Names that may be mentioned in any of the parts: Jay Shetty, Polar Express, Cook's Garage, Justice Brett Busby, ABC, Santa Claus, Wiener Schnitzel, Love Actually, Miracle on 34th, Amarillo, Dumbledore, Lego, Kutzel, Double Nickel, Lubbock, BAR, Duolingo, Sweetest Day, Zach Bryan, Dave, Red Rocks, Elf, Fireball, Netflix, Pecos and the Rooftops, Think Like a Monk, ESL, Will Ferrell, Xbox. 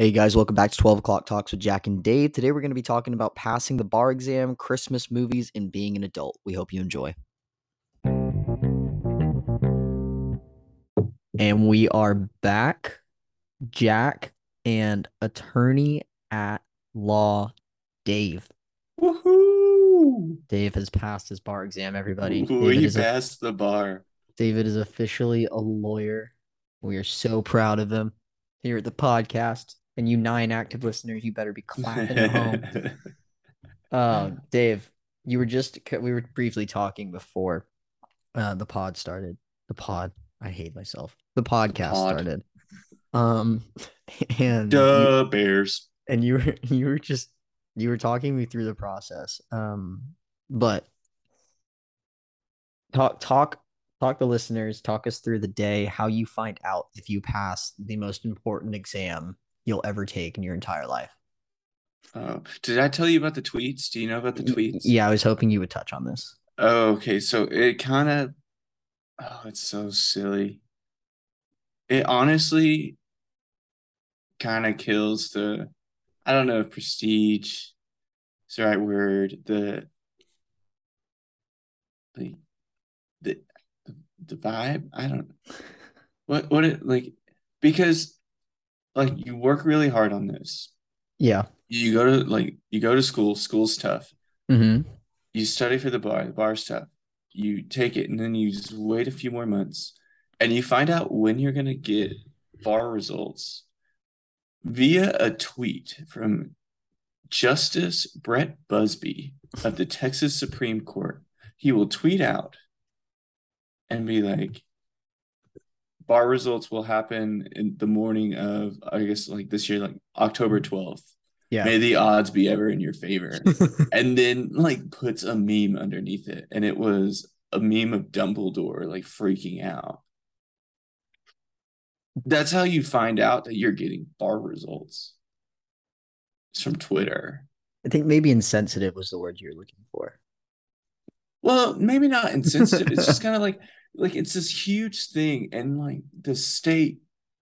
Hey guys, welcome back to 12 O'Clock Talks with Jack and Dave. Today we're going to be talking about passing the bar exam, Christmas movies, and being an adult. We hope you enjoy. And we are back. Jack and attorney at law, Dave. Woohoo! Dave has passed his bar exam, everybody. He passed the bar. David is officially a lawyer. We are so proud of him here at the podcast. And you 9 active listeners, you better be clapping at home. Dave, we were briefly talking before the pod started. The pod. I hate myself. The podcast started. And Bears. And you were talking me through the process. But talk the listeners, talk us through the day, how you find out if you pass the most important exam you'll ever take in your entire life. Did I tell you about the tweets? Do you know about the tweets? Yeah, I was hoping you would touch on this. Oh, okay. So it's so silly. It honestly kind of kills the, I don't know if prestige is the right word, the vibe. I don't know. What it like, because like you work really hard on this. Yeah. You go to school. School's tough. Mm-hmm. You study for the bar. The bar's tough. You take it and then you just wait a few more months and you find out when you're going to get bar results via a tweet from Justice Brett Busby of the Texas Supreme Court. He will tweet out and be like, bar results will happen in the morning of, I guess, like this year, like October 12th. Yeah. May the odds be ever in your favor. And then like puts a meme underneath it. And it was a meme of Dumbledore like freaking out. That's how you find out that you're getting bar results. It's from Twitter. I think maybe insensitive was the word you're looking for. Well, maybe not insensitive. It's just kind of like it's this huge thing. And like the state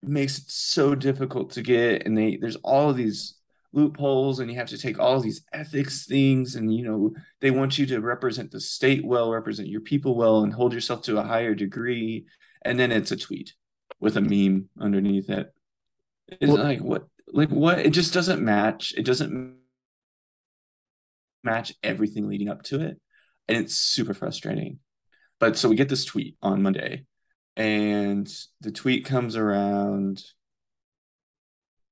makes it so difficult to get. And there's all of these loopholes and you have to take all these ethics things, and you know they want you to represent the state well, represent your people well, and hold yourself to a higher degree. And then it's a tweet with a meme underneath it. It's what it just doesn't match. It doesn't match everything leading up to it, and it's super frustrating. But so we get this tweet on Monday, and the tweet comes around,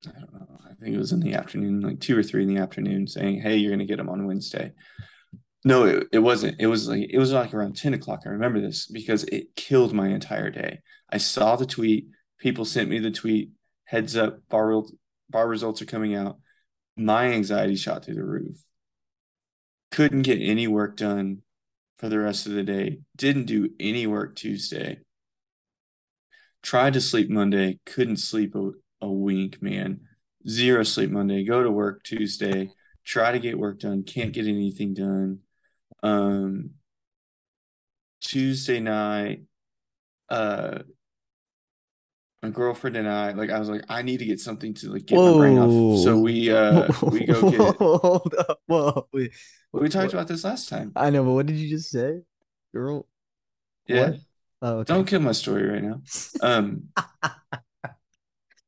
I don't know, I think it was in the afternoon, like 2 or 3 in the afternoon, saying, hey, you're going to get them on Wednesday. No, it wasn't. It was like around 10 o'clock. I remember this because it killed my entire day. I saw the tweet. People sent me the tweet. Heads up, bar results are coming out. My anxiety shot through the roof. Couldn't get any work done for the rest of the day. Didn't do any work Tuesday. Tried to sleep Monday. Couldn't sleep a wink, man. Zero sleep Monday, go to work Tuesday, try to get work done, can't get anything done. Tuesday night, my girlfriend and I, like, I was like, I need to get something to like get my brain off. So we go get it. Hold up. Whoa. We talked about this last time. I know, but what did you just say? Girl. Yeah. What? Oh, okay. Don't kill my story right now.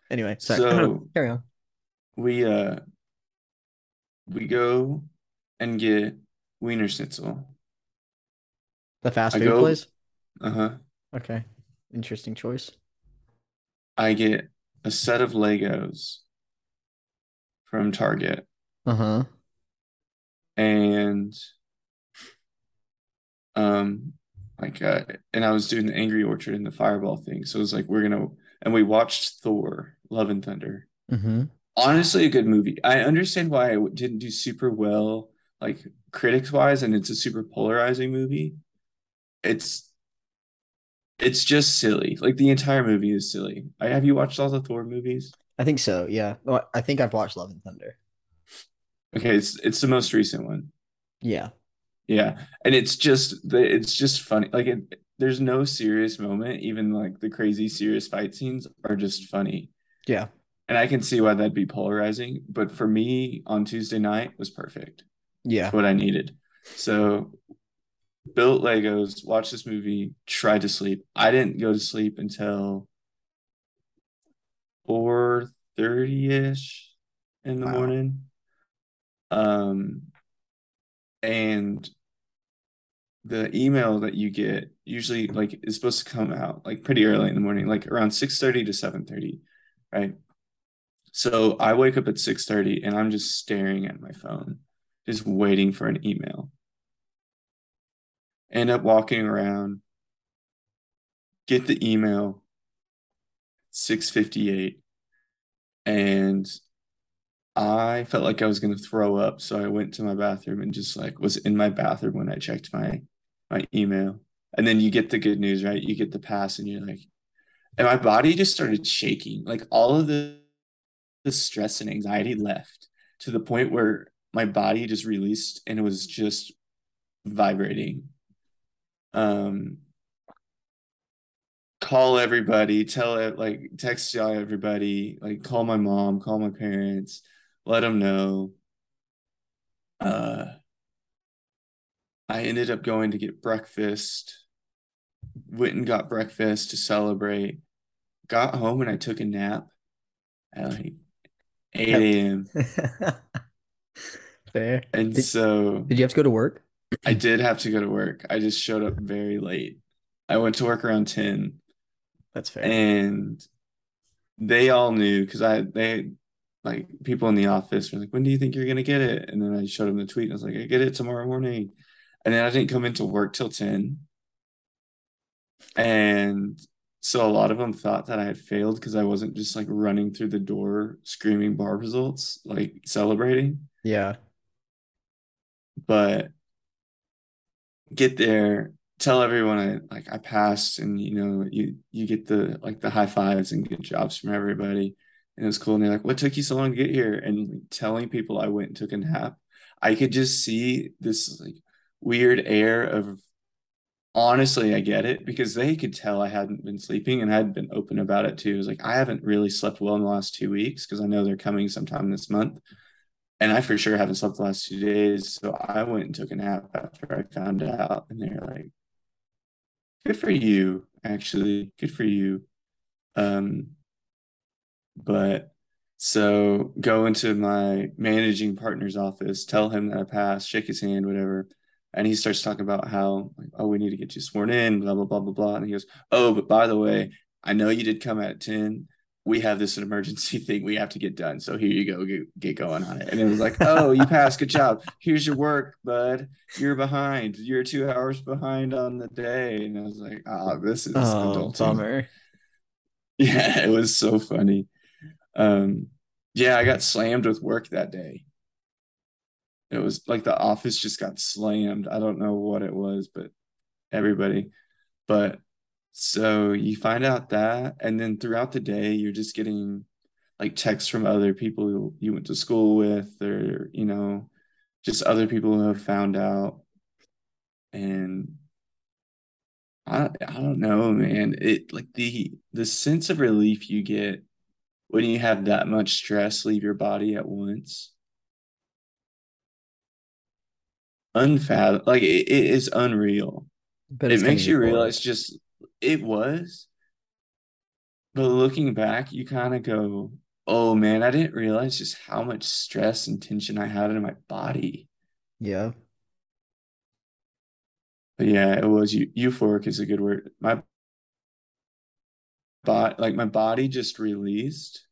Anyway, sorry. So carry on. We go and get Wiener Schnitzel. The fast food place? Uh-huh. Okay. Interesting choice. I get a set of Legos from Target. Uh-huh. And and I was doing the Angry Orchard and the Fireball thing. So it was like we watched Thor Love and Thunder. Mm-hmm. Honestly, a good movie. I understand why it didn't do super well, like critics wise, and it's a super polarizing movie. It's just silly. Like the entire movie is silly. Have you watched all the Thor movies? I think so. Yeah, well, I think I've watched Love and Thunder. Okay, it's the most recent one. Yeah, yeah, and it's just funny. Like there's no serious moment. Even like the crazy serious fight scenes are just funny. Yeah. And I can see why that'd be polarizing. But for me, on Tuesday night was perfect. Yeah. That's what I needed. So built Legos, watched this movie, tried to sleep. I didn't go to sleep until 4:30-ish in the morning. And the email that you get usually like is supposed to come out like pretty early in the morning, like around 6:30 to 7:30, right? So I wake up at 6:30 and I'm just staring at my phone, just waiting for an email. End up walking around, get the email, 6:58, and I felt like I was going to throw up. So I went to my bathroom and just like was in my bathroom when I checked my email. And then you get the good news, right? You get the pass and you're like, and my body just started shaking. Like all of the stress and anxiety left to the point where my body just released and it was just vibrating. Call everybody, tell it, like text y'all everybody, like call my mom, call my parents, let them know. I ended up going to get breakfast, went and got breakfast to celebrate, got home and I took a nap at like 8 a.m. Fair. And did you have to go to work? I did have to go to work. I just showed up very late. I went to work around 10. That's fair. And they all knew because like people in the office were like, when do you think you're going to get it? And then I showed them the tweet and I was like, I get it tomorrow morning. And then I didn't come into work till 10. And so a lot of them thought that I had failed because I wasn't just like running through the door screaming bar results, like celebrating. Yeah. But get there, tell everyone I passed, and you know you get the high fives and good jobs from everybody, and it was cool. And they're like, "What took you so long to get here?" And telling people I went and took a nap, I could just see this like weird air of, honestly, I get it, because they could tell I hadn't been sleeping and I'd been open about it too. It was like, I haven't really slept well in the last 2 weeks because I know they're coming sometime this month, and I for sure haven't slept the last 2 days. So I went and took a nap after I found out, and they're like, good for you, actually. Good for you. But so go into my managing partner's office, tell him that I passed, shake his hand, whatever. And he starts talking about how, like, oh, we need to get you sworn in, blah, blah, blah, blah, blah. And he goes, oh, but by the way, I know you did come at 10. We have this emergency thing we have to get done. So here you go, get going on it. And it was like, oh, you passed, good job. Here's your work, bud. You're behind. You're 2 hours behind on the day. And I was like, this is adulting. Bummer. Yeah, it was so funny. I got slammed with work that day. It was like the office just got slammed. I don't know what it was, but everybody. But so you find out that, and then throughout the day, you're just getting like texts from other people you went to school with, or, you know, just other people who have found out. And I don't know, man, it like the sense of relief you get when you have that much stress leave your body at once. Unfathomable, like it is unreal, but it makes you realize just, it was, but looking back, you kind of go, oh man, I didn't realize just how much stress and tension I had in my body. Yeah. But yeah, it was euphoric is a good word. My body just released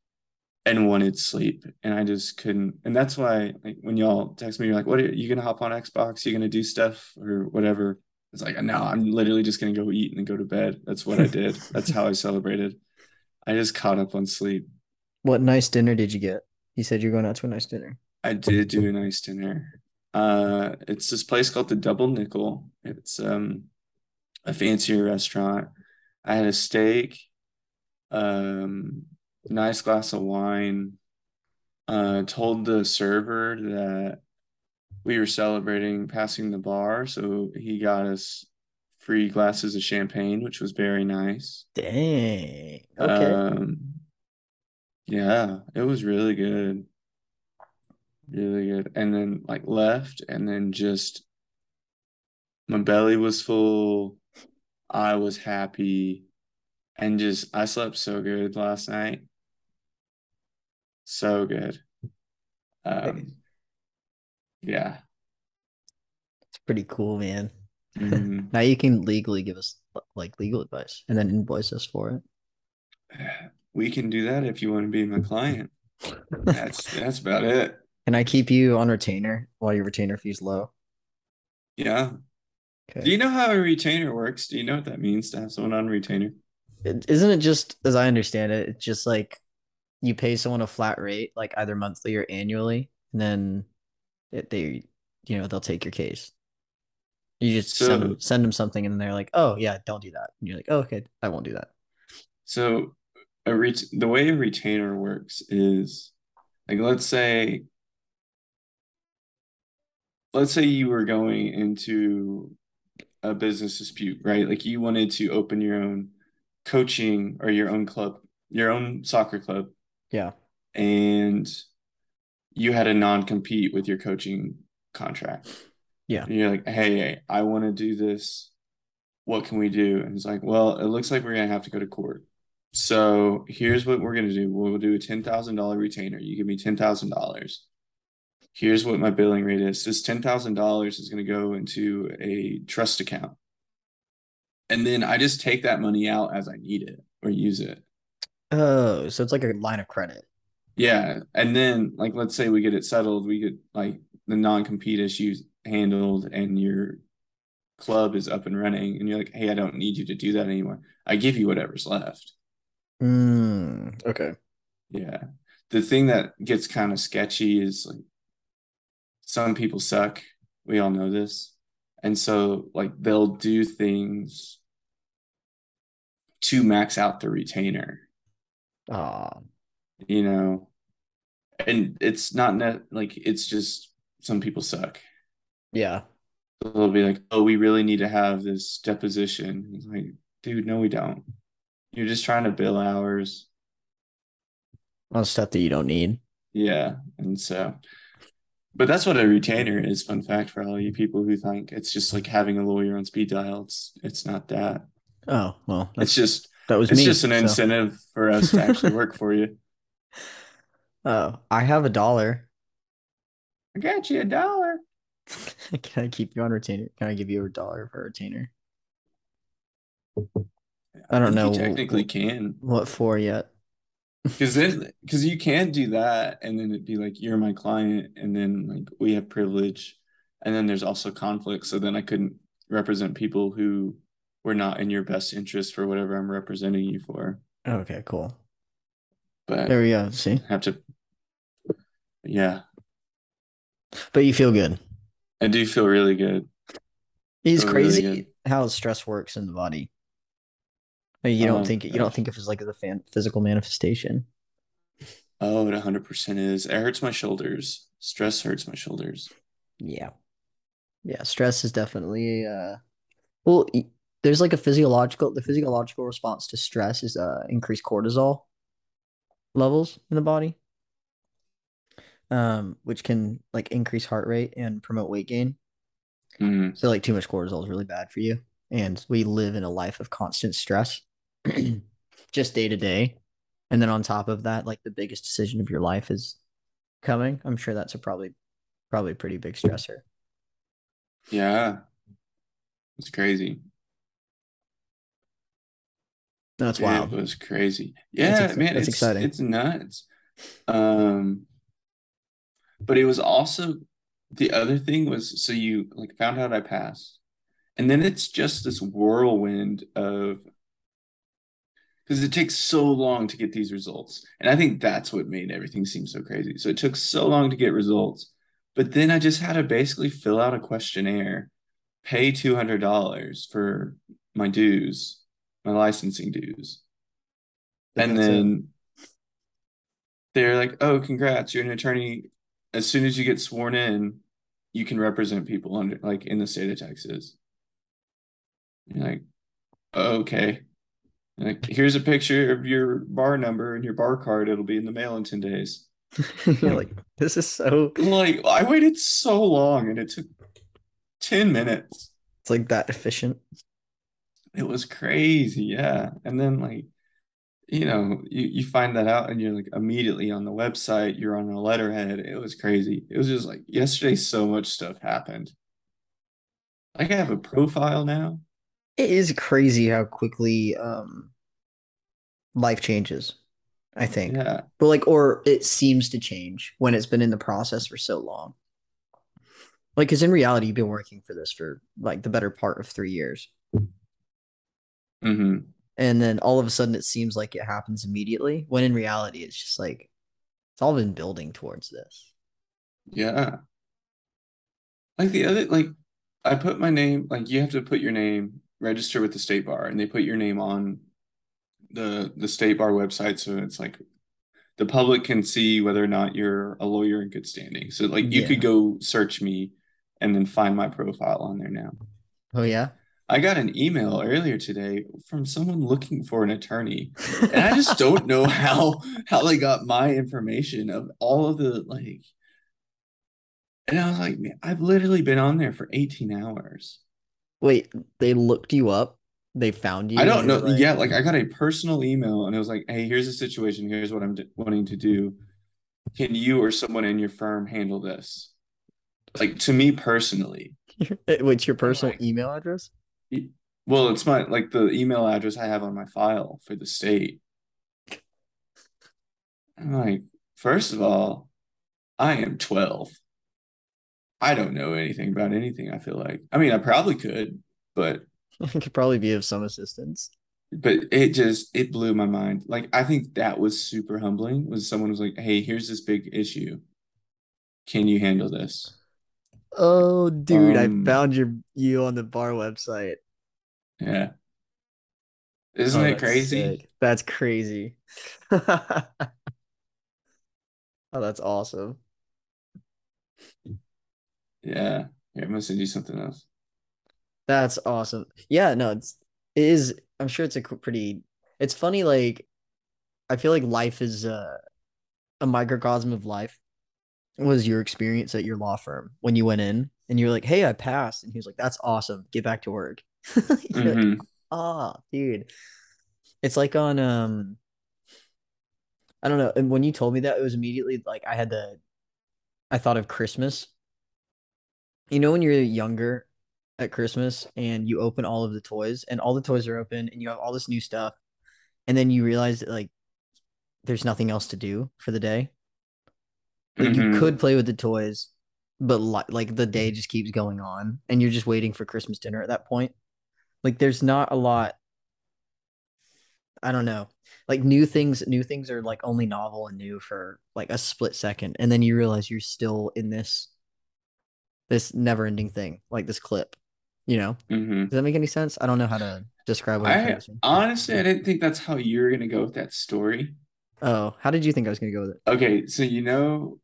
and wanted sleep, and I just couldn't. And that's why, like, when y'all text me, you're like, what are you going to hop on Xbox? You're going to do stuff or whatever. It's like, no, I'm literally just going to go eat and then go to bed. That's what I did. That's how I celebrated. I just caught up on sleep. What nice dinner did you get? You said you're going out to a nice dinner. I did do a nice dinner. It's this place called the Double Nickel. It's a fancier restaurant. I had a steak, nice glass of wine, told the server that we were celebrating passing the bar, so he got us free glasses of champagne, which was very nice. Dang. Okay. Yeah, it was really good. Really good. And then like left, and then just my belly was full. I was happy. And just I slept so good last night. So good. Yeah. It's pretty cool, man. Mm-hmm. Now you can legally give us like legal advice and then invoice us for it. We can do that if you want to be my client. That's about it. Can I keep you on retainer while your retainer fee's low? Yeah. Okay. Do you know how a retainer works? Do you know what that means to have someone on retainer? Isn't it just, as I understand it, it's just like you pay someone a flat rate, like either monthly or annually, and then they'll take your case. You just send them something, and they're like, "Oh yeah, don't do that." And you're like, "Oh okay, I won't do that." So, the way a retainer works is, like, let's say you were going into a business dispute, right? Like you wanted to open your own coaching or your own club, your own soccer club. Yeah. And you had a non-compete with your coaching contract. Yeah. And you're like, hey, I want to do this. What can we do? And it's like, well, it looks like we're going to have to go to court. So here's what we're going to do. We'll do a $10,000 retainer. You give me $10,000. Here's what my billing rate is. This $10,000 is going to go into a trust account. And then I just take that money out as I need it or use it. Oh, so it's like a line of credit. Yeah. And then, like, let's say we get it settled. We get, like, the non-compete issues handled and your club is up and running, and you're like, hey, I don't need you to do that anymore. I give you whatever's left. Okay. Yeah. The thing that gets kind of sketchy is, like, some people suck. We all know this. And so, like, they'll do things to max out the retainer. You know, and it's not like, it's just some people suck. Yeah. So they'll be like, oh, we really need to have this deposition. It's like, dude, no, we don't. You're just trying to bill hours on stuff that you don't need. Yeah. And so, but that's what a retainer is. Fun fact for all you people who think it's just like having a lawyer on speed dial. It's not that. Oh, well, it's just, that was me. It's just an incentive for us to actually work for you. Oh, I have $1. I got you $1. Can I keep you on retainer? Can I give you $1 for a retainer? I don't know. You technically can. What for yet? Because you can't do that, and then it'd be like, you're my client, and then, like, we have privilege, and then there's also conflict. So then I couldn't represent people who we're not in your best interest for whatever I'm representing you for. Okay, cool. But there we go. See, have to. Yeah. But you feel good. I do feel really good. It's crazy really good. How stress works in the body. You don't think of it as like the physical manifestation. Oh, it 100% is. It hurts my shoulders. Stress hurts my shoulders. Yeah. Yeah. Stress is definitely there's like the physiological response to stress is increased cortisol levels in the body, which can like increase heart rate and promote weight gain. Mm-hmm. So like too much cortisol is really bad for you. And we live in a life of constant stress, just day to day. And then on top of that, like the biggest decision of your life is coming. I'm sure that's a probably pretty big stressor. Yeah, it's crazy. That's wild. It was crazy. Yeah, man, it's exciting. It's nuts. But it was also, the other thing was, so you like found out I passed, and then it's just this whirlwind of, because it takes so long to get these results, and I think that's what made everything seem so crazy. So it took so long to get results, but then I just had to basically fill out a questionnaire, pay $200 for my dues. My licensing dues. And then they're like, oh, congrats, you're an attorney. As soon as you get sworn in, you can represent people under, like, in the state of Texas. You're like, okay. Like, here's a picture of your bar number and your bar card. It'll be in the mail in 10 days. You're like, this is so... Like, I waited so long and it took 10 minutes. It's like that efficient. It was crazy, yeah. And then, like, you know, you find that out and you're like immediately on the website, you're on a letterhead. It was crazy. It was just like yesterday, so much stuff happened. Like, I have a profile now. It is crazy how quickly life changes, I think. Yeah. But like, or it seems to change when it's been in the process for so long. Like, because in reality, you've been working for this for like the better part of 3 years. Mm-hmm. And then all of a sudden, it seems like it happens immediately, when in reality, it's just like, it's all been building towards this. Yeah. Like the other, like, I put my name, like, you have to put your name, register with the state bar, and they put your name on the state bar website. So it's like the public can see whether or not you're a lawyer in good standing. So like you could go search me and then find my profile on there now. Oh, yeah. I got an email earlier today from someone looking for an attorney, and I just don't know how they got my information of all of the, like, and I was like, man, I've literally been on there for 18 hours. Wait, they looked you up? They found you? I don't know. Like... Yeah, like, I got a personal email, and it was like, hey, here's the situation. Here's what I'm wanting to do. Can you or someone in your firm handle this? Like, to me personally. What's your personal email address? Well, it's my, like, the email address I have on my file for the state. I'm like, first of all, I am 12. I don't know anything about anything, I feel like. I mean, I probably could, but... I could probably be of some assistance. But it just, it blew my mind. Like, I think that was super humbling, was someone was like, hey, here's this big issue. Can you handle this? Oh, dude, I found you on the bar website. Yeah. Isn't it crazy? Sick. That's crazy. Oh, that's awesome. Yeah. Here, I'm going to send you something else. That's awesome. Yeah, no, it is. I'm sure it's it's funny. Like, I feel like life is a microcosm of life. What was your experience at your law firm when you went in and you were like, hey, I passed. And he was like, that's awesome. Get back to work. Mm-hmm. Like, oh, dude. It's like on, I don't know. And when you told me that, it was immediately like I thought of Christmas. You know, when you're younger at Christmas and you open all of the toys and all the toys are open and you have all this new stuff. And then you realize that, like, there's nothing else to do for the day. Like, mm-hmm. You could play with the toys, but like the day just keeps going on and you're just waiting for Christmas dinner at that point. Like, there's not a lot. I don't know. Like, new things are like only novel and new for like a split second. And then you realize you're still in this never ending thing, like this clip, you know? Mm-hmm. Does that make any sense? I don't know how to describe what I'm saying. Honestly, I didn't think that's how you're going to go with that story. Oh, how did you think I was going to go with it? Okay. So, you know,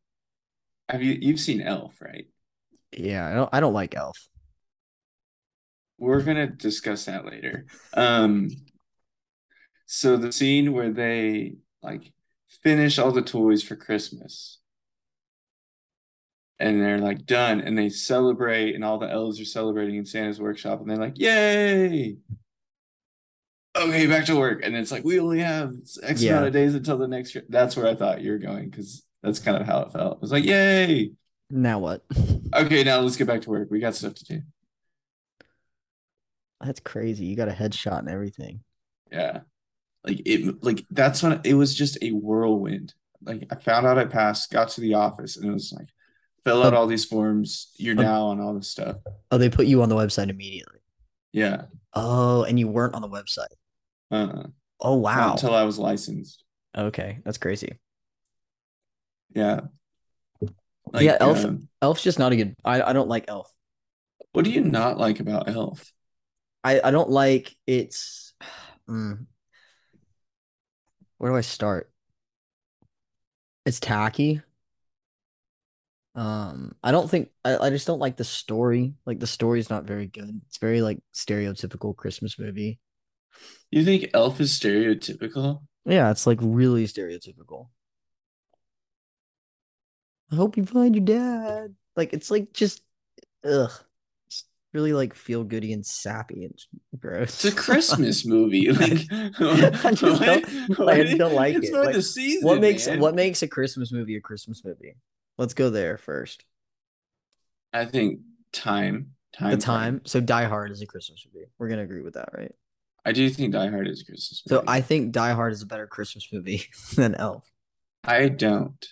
you've seen Elf, right? Yeah, I don't like Elf. We're gonna discuss that later. So the scene where they like finish all the toys for Christmas and they're like done and they celebrate and all the elves are celebrating in Santa's workshop and they're like, yay! Okay, back to work. And it's like, we only have X amount of days until the next year. That's where I thought you were going, because that's kind of how it felt. It was like, yay. Now what? Okay, now let's get back to work. We got stuff to do. That's crazy. You got a headshot and everything. Yeah. Like that's when it was just a whirlwind. Like, I found out I passed, got to the office, and it was like, fill out all these forms. You're now on all this stuff. Oh, they put you on the website immediately. Yeah. Oh, and you weren't on the website. Oh, wow. Not until I was licensed. Okay, that's crazy. Yeah. Like, yeah, Elf. Elf's just not a good. I don't like Elf. What do you not like about Elf? I don't like its. Where do I start? It's tacky. I don't think I just don't like the story. Like, the story is not very good. It's very like stereotypical Christmas movie. You think Elf is stereotypical? Yeah, it's like really stereotypical. I hope you find your dad. Like, it's like just, ugh. It's really like feel-goody and sappy and gross. It's a Christmas movie. Like, I just don't like it. It's not the season, What makes a Christmas movie a Christmas movie? Let's go there first. I think time. So Die Hard is a Christmas movie. We're going to agree with that, right? I do think Die Hard is a Christmas movie. So I think Die Hard is a better Christmas movie than Elf. I don't.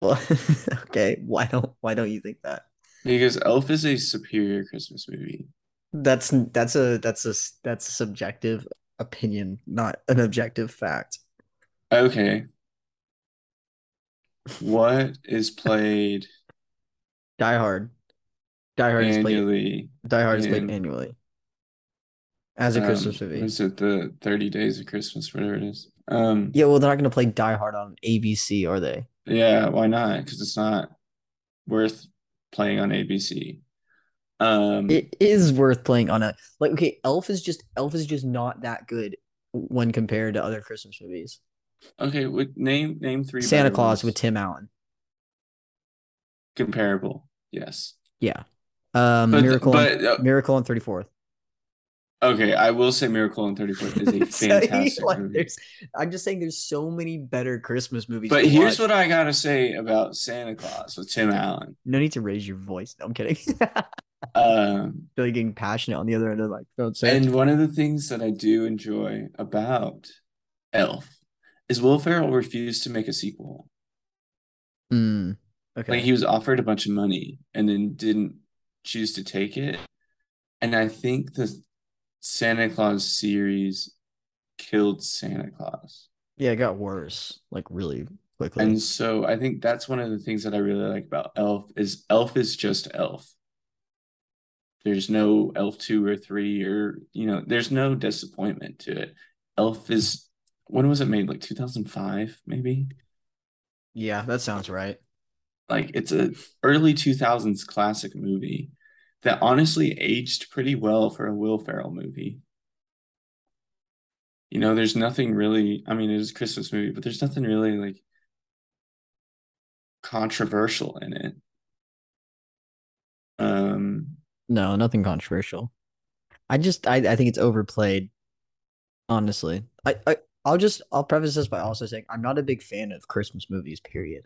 Well, okay, why don't you think that? Because Elf is a superior Christmas movie. That's a subjective opinion, not an objective fact. Okay. What is played? Die Hard. Die Hard is played annually. As a Christmas movie. Is it the 30 Days of Christmas, whatever it is? Yeah, well, they're not going to play Die Hard on ABC, are they? Yeah, why not? Because it's not worth playing on ABC. It is worth playing on a... Like, okay, Elf is just not that good when compared to other Christmas movies. Okay, name three. Santa Claus with Tim Allen. Comparable, yes. Yeah. Miracle on 34th. Okay, I will say Miracle on 34th is a fantastic movie. I'm just saying there's so many better Christmas movies. But here's what I got to say about Santa Claus with Tim Allen. No need to raise your voice. No, I'm kidding. Really getting passionate on the other end of like. And one of the things that I do enjoy about Elf is Will Ferrell refused to make a sequel. Okay. Like he was offered a bunch of money and then didn't choose to take it. And I think the Santa Claus series killed Santa Claus. Yeah, it got worse, like really quickly. And so I think that's one of the things that I really like about Elf is just Elf. There's no Elf 2 or 3 or, you know, there's no disappointment to it. Elf is, when was it made? Like 2005, maybe? Yeah, that sounds right. Like it's an early 2000s classic movie. That honestly aged pretty well for a Will Ferrell movie. You know, there's nothing really, I mean, it is a Christmas movie, but there's nothing really like controversial in it. No, nothing controversial. I think it's overplayed, honestly. I'll preface this by also saying I'm not a big fan of Christmas movies, period.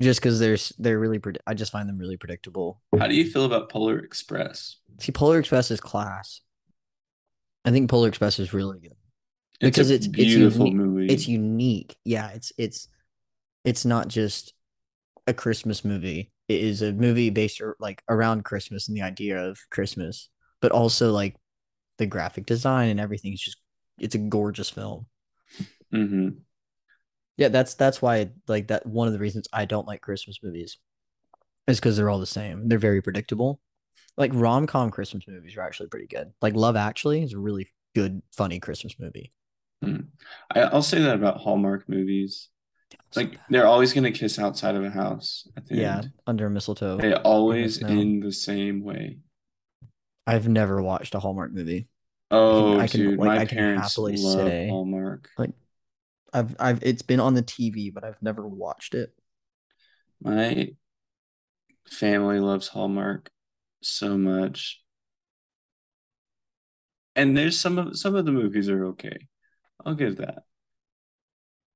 Just because I just find them really predictable. How do you feel about Polar Express? See, Polar Express is class. I think Polar Express is really good because it's beautiful movie. It's unique. Yeah, it's not just a Christmas movie. It is a movie based like around Christmas and the idea of Christmas, but also like the graphic design and everything is just it's a gorgeous film. Mm-hmm. Yeah, that's why like that one of the reasons I don't like Christmas movies is because they're all the same. They're very predictable. Like rom-com Christmas movies are actually pretty good. Like Love Actually is a really good, funny Christmas movie. I'll say that about Hallmark movies. Like they're always going to kiss outside of a house. I think. Yeah, under a mistletoe. They always end the same way. I've never watched a Hallmark movie. Oh, dude, my parents love Hallmark. Like. It's been on the TV, but I've never watched it. My family loves Hallmark so much, and there's some of the movies are okay. I'll give that,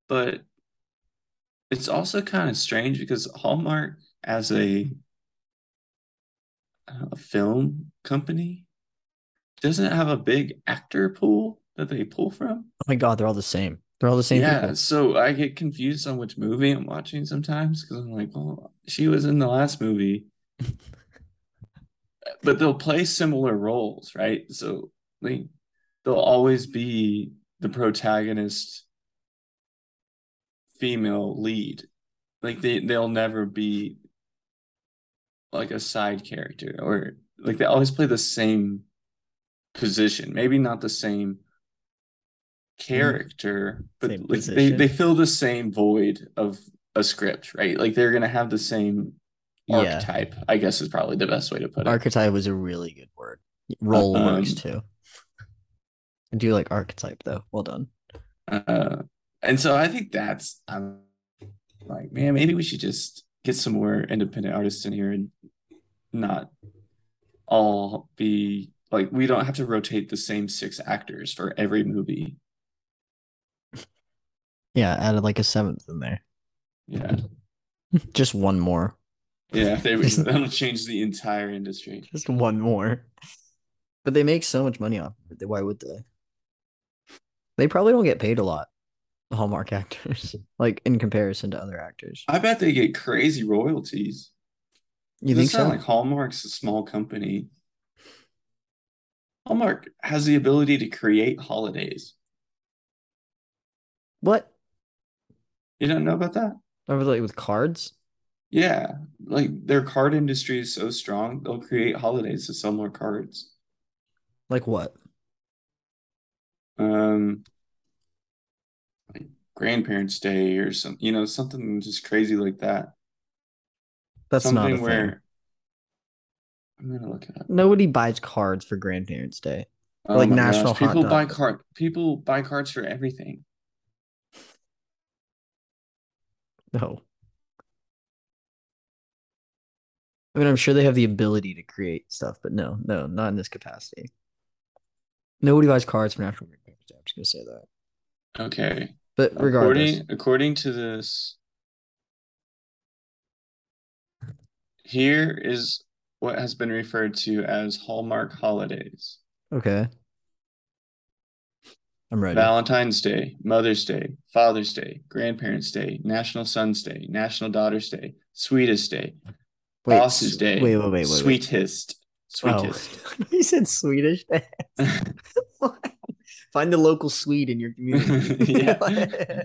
but it's also kind of strange because Hallmark as a film company doesn't have a big actor pool that they pull from. Oh my God, they're all the same. They're all the same. Yeah, people. So I get confused on which movie I'm watching sometimes because I'm like, well, she was in the last movie, but they'll play similar roles, right? So like, they'll always be the protagonist, female lead. Like they'll never be like a side character or like they always play the same position. Maybe not the same character, but like they fill the same void of a script, right? Like they're gonna have the same archetype, I guess is probably the best way to put it. Archetype was a really good word. Role works too. I do like archetype though. Well done. And so I think that's, I'm like, man, maybe we should just get some more independent artists in here and not all be like, we don't have to rotate the same six actors for every movie. Yeah, added like a seventh in there. Yeah. Just one more. Yeah, that'll change the entire industry. Just one more. But they make so much money off it. Why would they? They probably don't get paid a lot, Hallmark actors, like in comparison to other actors. I bet they get crazy royalties. You think so? Like Hallmark's a small company. Hallmark has the ability to create holidays. What? You don't know about that? Remember, like with cards? Yeah, like their card industry is so strong, they'll create holidays to sell more cards. Like what? Like Grandparents' Day or something, you know, something just crazy like that. That's something not a where thing. I'm gonna look it up. Nobody buys cards for Grandparents' Day. Oh, like National Hot Dog. People buy cards for everything. No. I mean, I'm sure they have the ability to create stuff, but no, not in this capacity. Nobody buys cards for National Grandparents' Day. I'm just gonna say that. Okay. But regardless, according to this, here is what has been referred to as Hallmark holidays. Okay. I'm ready. Valentine's Day, Mother's Day, Father's Day, Grandparents' Day, National Son's Day, National Daughter's Day, Sweetest Day, Boss's Day, wait. Sweetest. Oh. You said Swedish Day. Find the local Swede in your community. Yeah.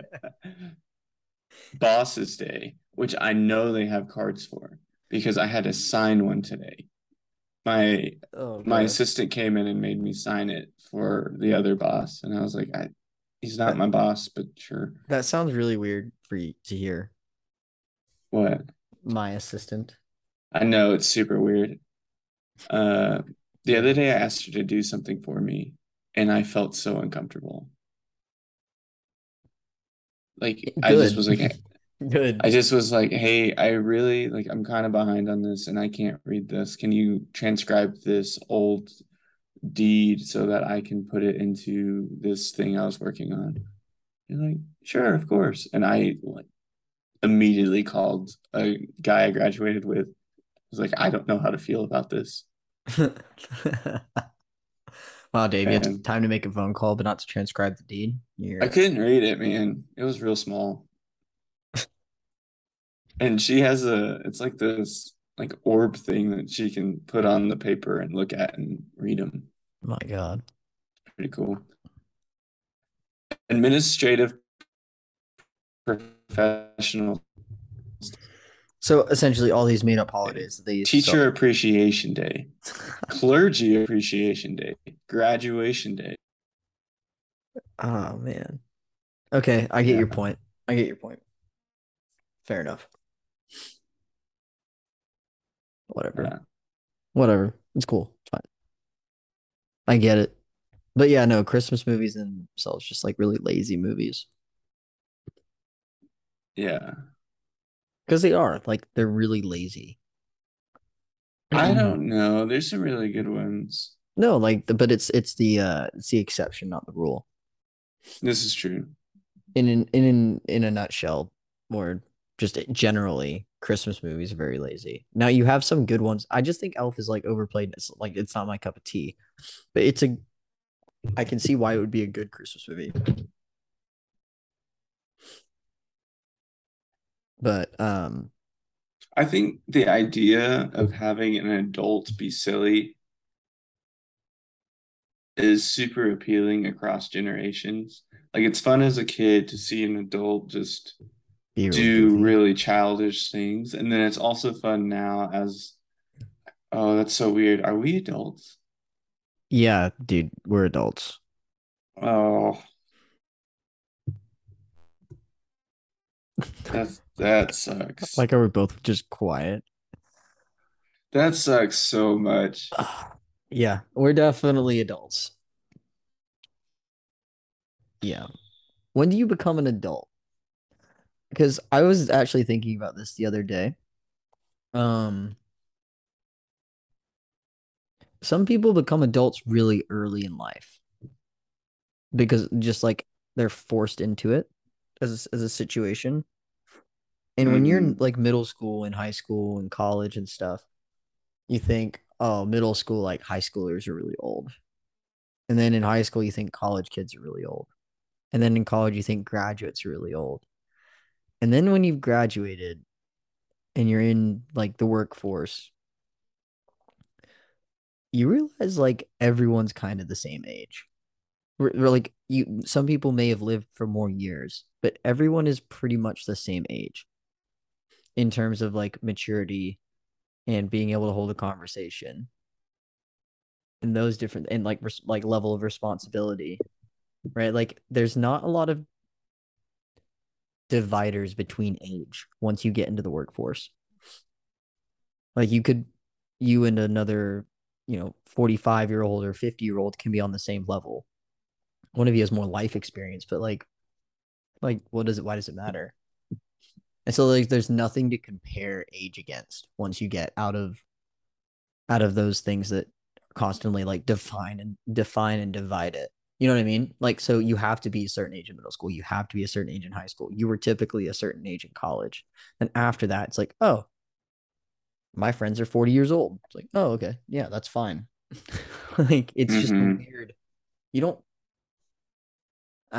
Boss's Day, which I know they have cards for because I had to sign one today. My assistant came in and made me sign it for the other boss, and I was like, he's not my boss, but sure. That sounds really weird for you to hear. What? My assistant. I know, it's super weird. The other day I asked her to do something for me, and I felt so uncomfortable. Like, good. I just was like, hey, I really, like, I'm kind of behind on this and I can't read this. Can you transcribe this old deed so that I can put it into this thing I was working on? You're like, sure, of course. And I immediately called a guy I graduated with. I was like, I don't know how to feel about this. Wow, Dave, you had time to make a phone call, but not to transcribe the deed. I couldn't read it, man. It was real small. And she has it's like this like orb thing that she can put on the paper and look at and read them. My God. Pretty cool. Administrative professional. So essentially all these made up holidays that they used. Teacher Appreciation Day, Clergy Appreciation Day, Graduation Day. Oh, man. Okay, I get your point. Fair enough. Whatever. Yeah. Whatever. It's cool. It's fine. I get it. But yeah, no, Christmas movies themselves just like really lazy movies. Yeah. Because they are. Like, they're really lazy. I don't know. There's some really good ones. No, like, but it's the exception, not the rule. This is true. In a nutshell, more just generally, Christmas movies are very lazy. Now, you have some good ones. I just think Elf is like overplayed. It's like, it's not my cup of tea, but I can see why it would be a good Christmas movie. But I think the idea of having an adult be silly is super appealing across generations. Like, it's fun as a kid to see an adult just do really childish things, and then it's also fun now as, oh, that's so weird, are we adults? Yeah, dude, we're adults. Oh, that sucks. Like, are we both just quiet? That sucks so much. Yeah, we're definitely adults. Yeah. When do you become an adult? Because I was actually thinking about this the other day. Some people become adults really early in life because just like they're forced into it as a situation. And when you're in like middle school and high school and college and stuff, you think, oh, middle school, like high schoolers are really old. And then in high school, you think college kids are really old. And then in college, you think graduates are really old. And then when you've graduated and you're in like the workforce, you realize like everyone's kind of the same age. We're like you. Some people may have lived for more years, but everyone is pretty much the same age in terms of like maturity and being able to hold a conversation and those different and like level of responsibility, right? Like there's not a lot of dividers between age once you get into the workforce. Like you and another, 45-year-old or 50-year-old can be on the same level. One of you has more life experience, but like why does it matter? And so like there's nothing to compare age against once you get out of those things that constantly like define and divide it. You know what I mean? Like, so you have to be a certain age in middle school. You have to be a certain age in high school. You were typically a certain age in college. And after that, it's like, oh, my friends are 40 years old. It's like, oh, okay. Yeah, that's fine. Like, it's just weird. I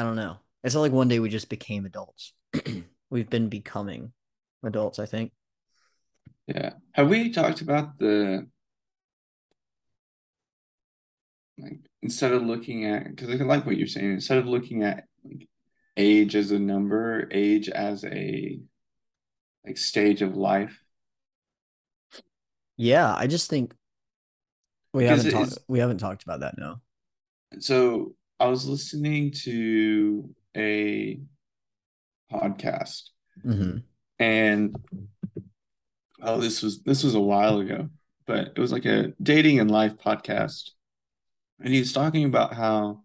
don't know. It's not like one day we just became adults. We've been becoming adults, I think. Yeah. Have we talked about instead of looking at, because I like what you're saying, instead of looking at like, age as a number, age as a like stage of life. Yeah, I just think we haven't talked about that now. So I was listening to a podcast, and this was a while ago, but it was like a dating and life podcast. And he's talking about how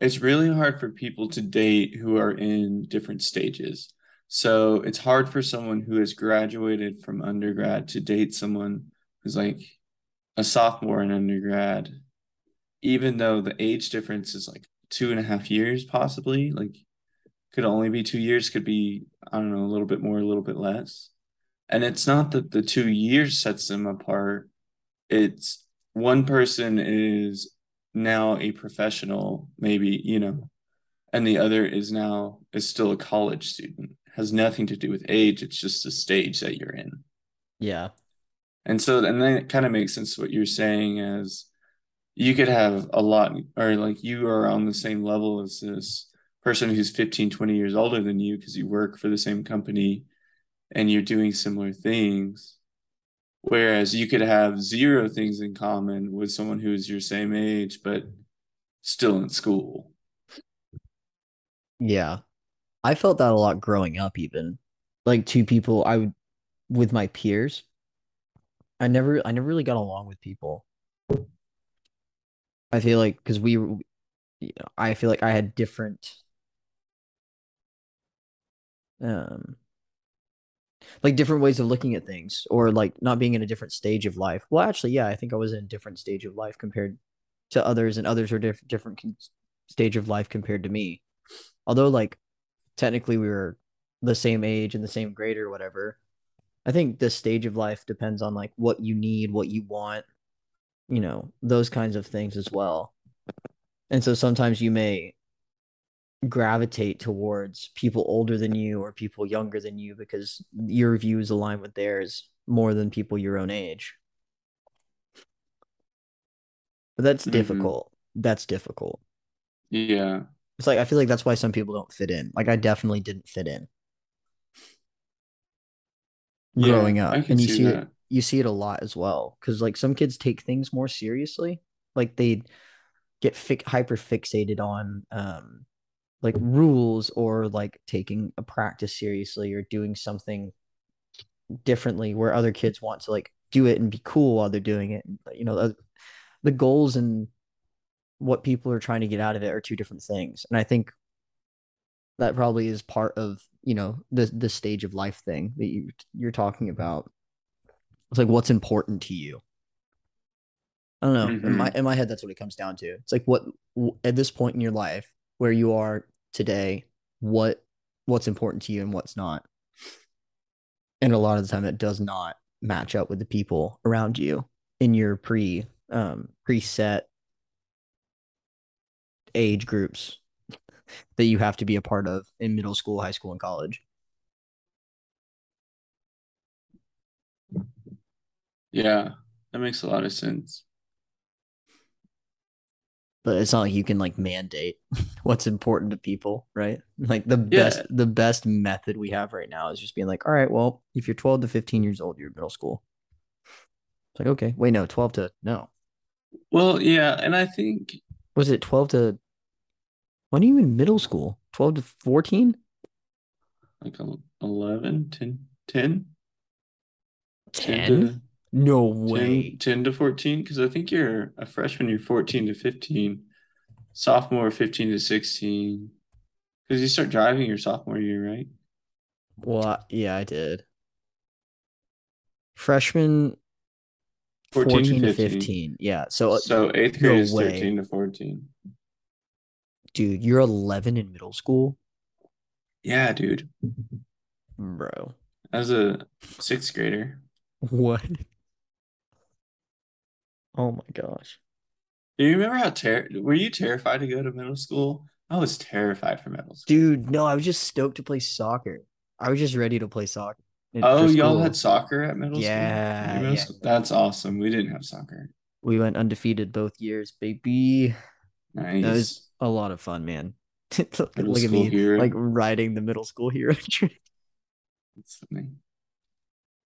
it's really hard for people to date who are in different stages. So it's hard for someone who has graduated from undergrad to date someone who's like a sophomore in undergrad, even though the age difference is like 2.5 years, possibly. Like could only be 2 years, could be, I don't know, a little bit more, a little bit less. And it's not that the 2 years sets them apart. It's one person is now a professional, maybe, and the other is still a college student. It has nothing to do with age. It's just the stage that you're in. Yeah. And then it kind of makes sense what you're saying, as you could have a lot, or like you are on the same level as this person who's 15, 20 years older than you, because you work for the same company and you're doing similar things. Whereas you could have zero things in common with someone who is your same age, but still in school. Yeah. I felt that a lot growing up, even like two people with my peers. I never really got along with people. I feel like, because I feel like I had different, like different ways of looking at things, or like not being in a different stage of life. Well, actually, yeah, I think I was in a different stage of life compared to others, and others are different stage of life compared to me. Although like technically we were the same age and the same grade or whatever. I think the stage of life depends on like what you need, what you want, those kinds of things as well. And so sometimes you may gravitate towards people older than you or people younger than you because your views align with theirs more than people your own age. But that's difficult. That's difficult. Yeah. It's like, I feel like that's why some people don't fit in. Like I definitely didn't fit in growing up. And you see it a lot as well. Cause like some kids take things more seriously. Like they get hyper fixated on, like rules, or like taking a practice seriously, or doing something differently, where other kids want to like do it and be cool while they're doing it. The goals and what people are trying to get out of it are two different things. And I think that probably is part of, you know, the stage of life thing that you're talking about. It's like, what's important to you? I don't know. Mm-hmm. In my head, that's what it comes down to. It's like, what at this point in your life where you are today, what's important to you and what's not. And a lot of the time it does not match up with the people around you in your preset age groups that you have to be a part of in middle school, high school, and college. Yeah, that makes a lot of sense. But it's not like you can like mandate what's important to people, right? Like the best method we have right now is just being like, all right, well, if you're 12 to 15 years old, you're in middle school. It's like, okay, wait, no, 12 to no. Well, yeah, and I think was it 12 to when are you in middle school? 12 to 14? Like 11, 10? 10? No way. 10 to 14? Because I think you're a freshman, you're 14 to 15. Sophomore, 15 to 16. Because you start driving your sophomore year, right? Well, yeah, I did. Freshman, 14 to 15. Yeah, so 8th grade is 13 to 14. Dude, you're 11 in middle school? Yeah, dude. Bro. As a 6th grader. What? Oh my gosh. Do you remember how were you terrified to go to middle school? I was terrified for middle school. Dude, no, I was just stoked to play soccer. I was just ready to play soccer. Oh, y'all had soccer at middle school? Middle school? That's awesome. We didn't have soccer. We went undefeated both years, baby. Nice. That was a lot of fun, man. Look at me, hero. Like riding the middle school hero train. That's funny.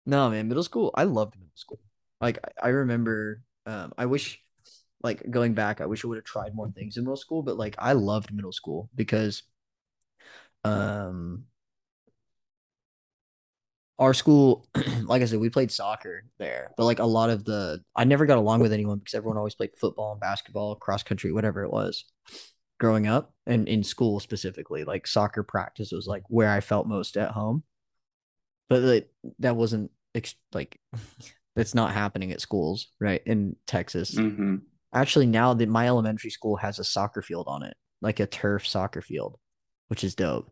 No, man, middle school, I loved middle school. Like, I remember... I wish, like, going back, I wish I would have tried more things in middle school, but like I loved middle school because our school, like I said, we played soccer there, but like a lot of I never got along with anyone because everyone always played football and basketball, cross country, whatever it was growing up, and in school specifically, like soccer practice was like where I felt most at home, but like, that wasn't like that's not happening at schools, right? In Texas. Mm-hmm. Actually, now that my elementary school has a soccer field on it, like a turf soccer field, which is dope.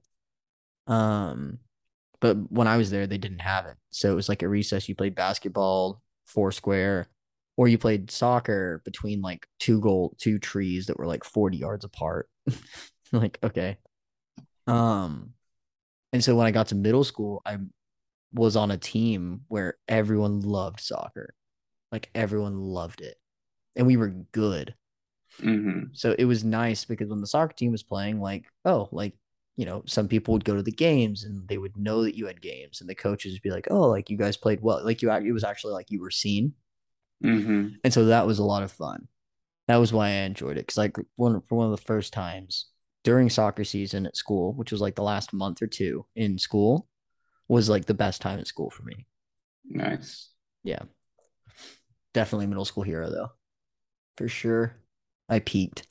But when I was there, they didn't have it. So it was like a recess. You played basketball, foursquare, or you played soccer between like two trees that were like 40 yards apart. Like, okay. And so when I got to middle school, I was on a team where everyone loved soccer. Like everyone loved it. And we were good. Mm-hmm. So it was nice because when the soccer team was playing, like, oh, like, you know, some people would go to the games and they would know that you had games and the coaches would be like, oh, like you guys played well. Like it was actually like you were seen. Mm-hmm. And so that was a lot of fun. That was why I enjoyed it. Cause like for one of the first times during soccer season at school, which was like the last month or two in school, was like the best time at school for me. Nice. Yeah. Definitely middle school hero though. For sure. I peaked.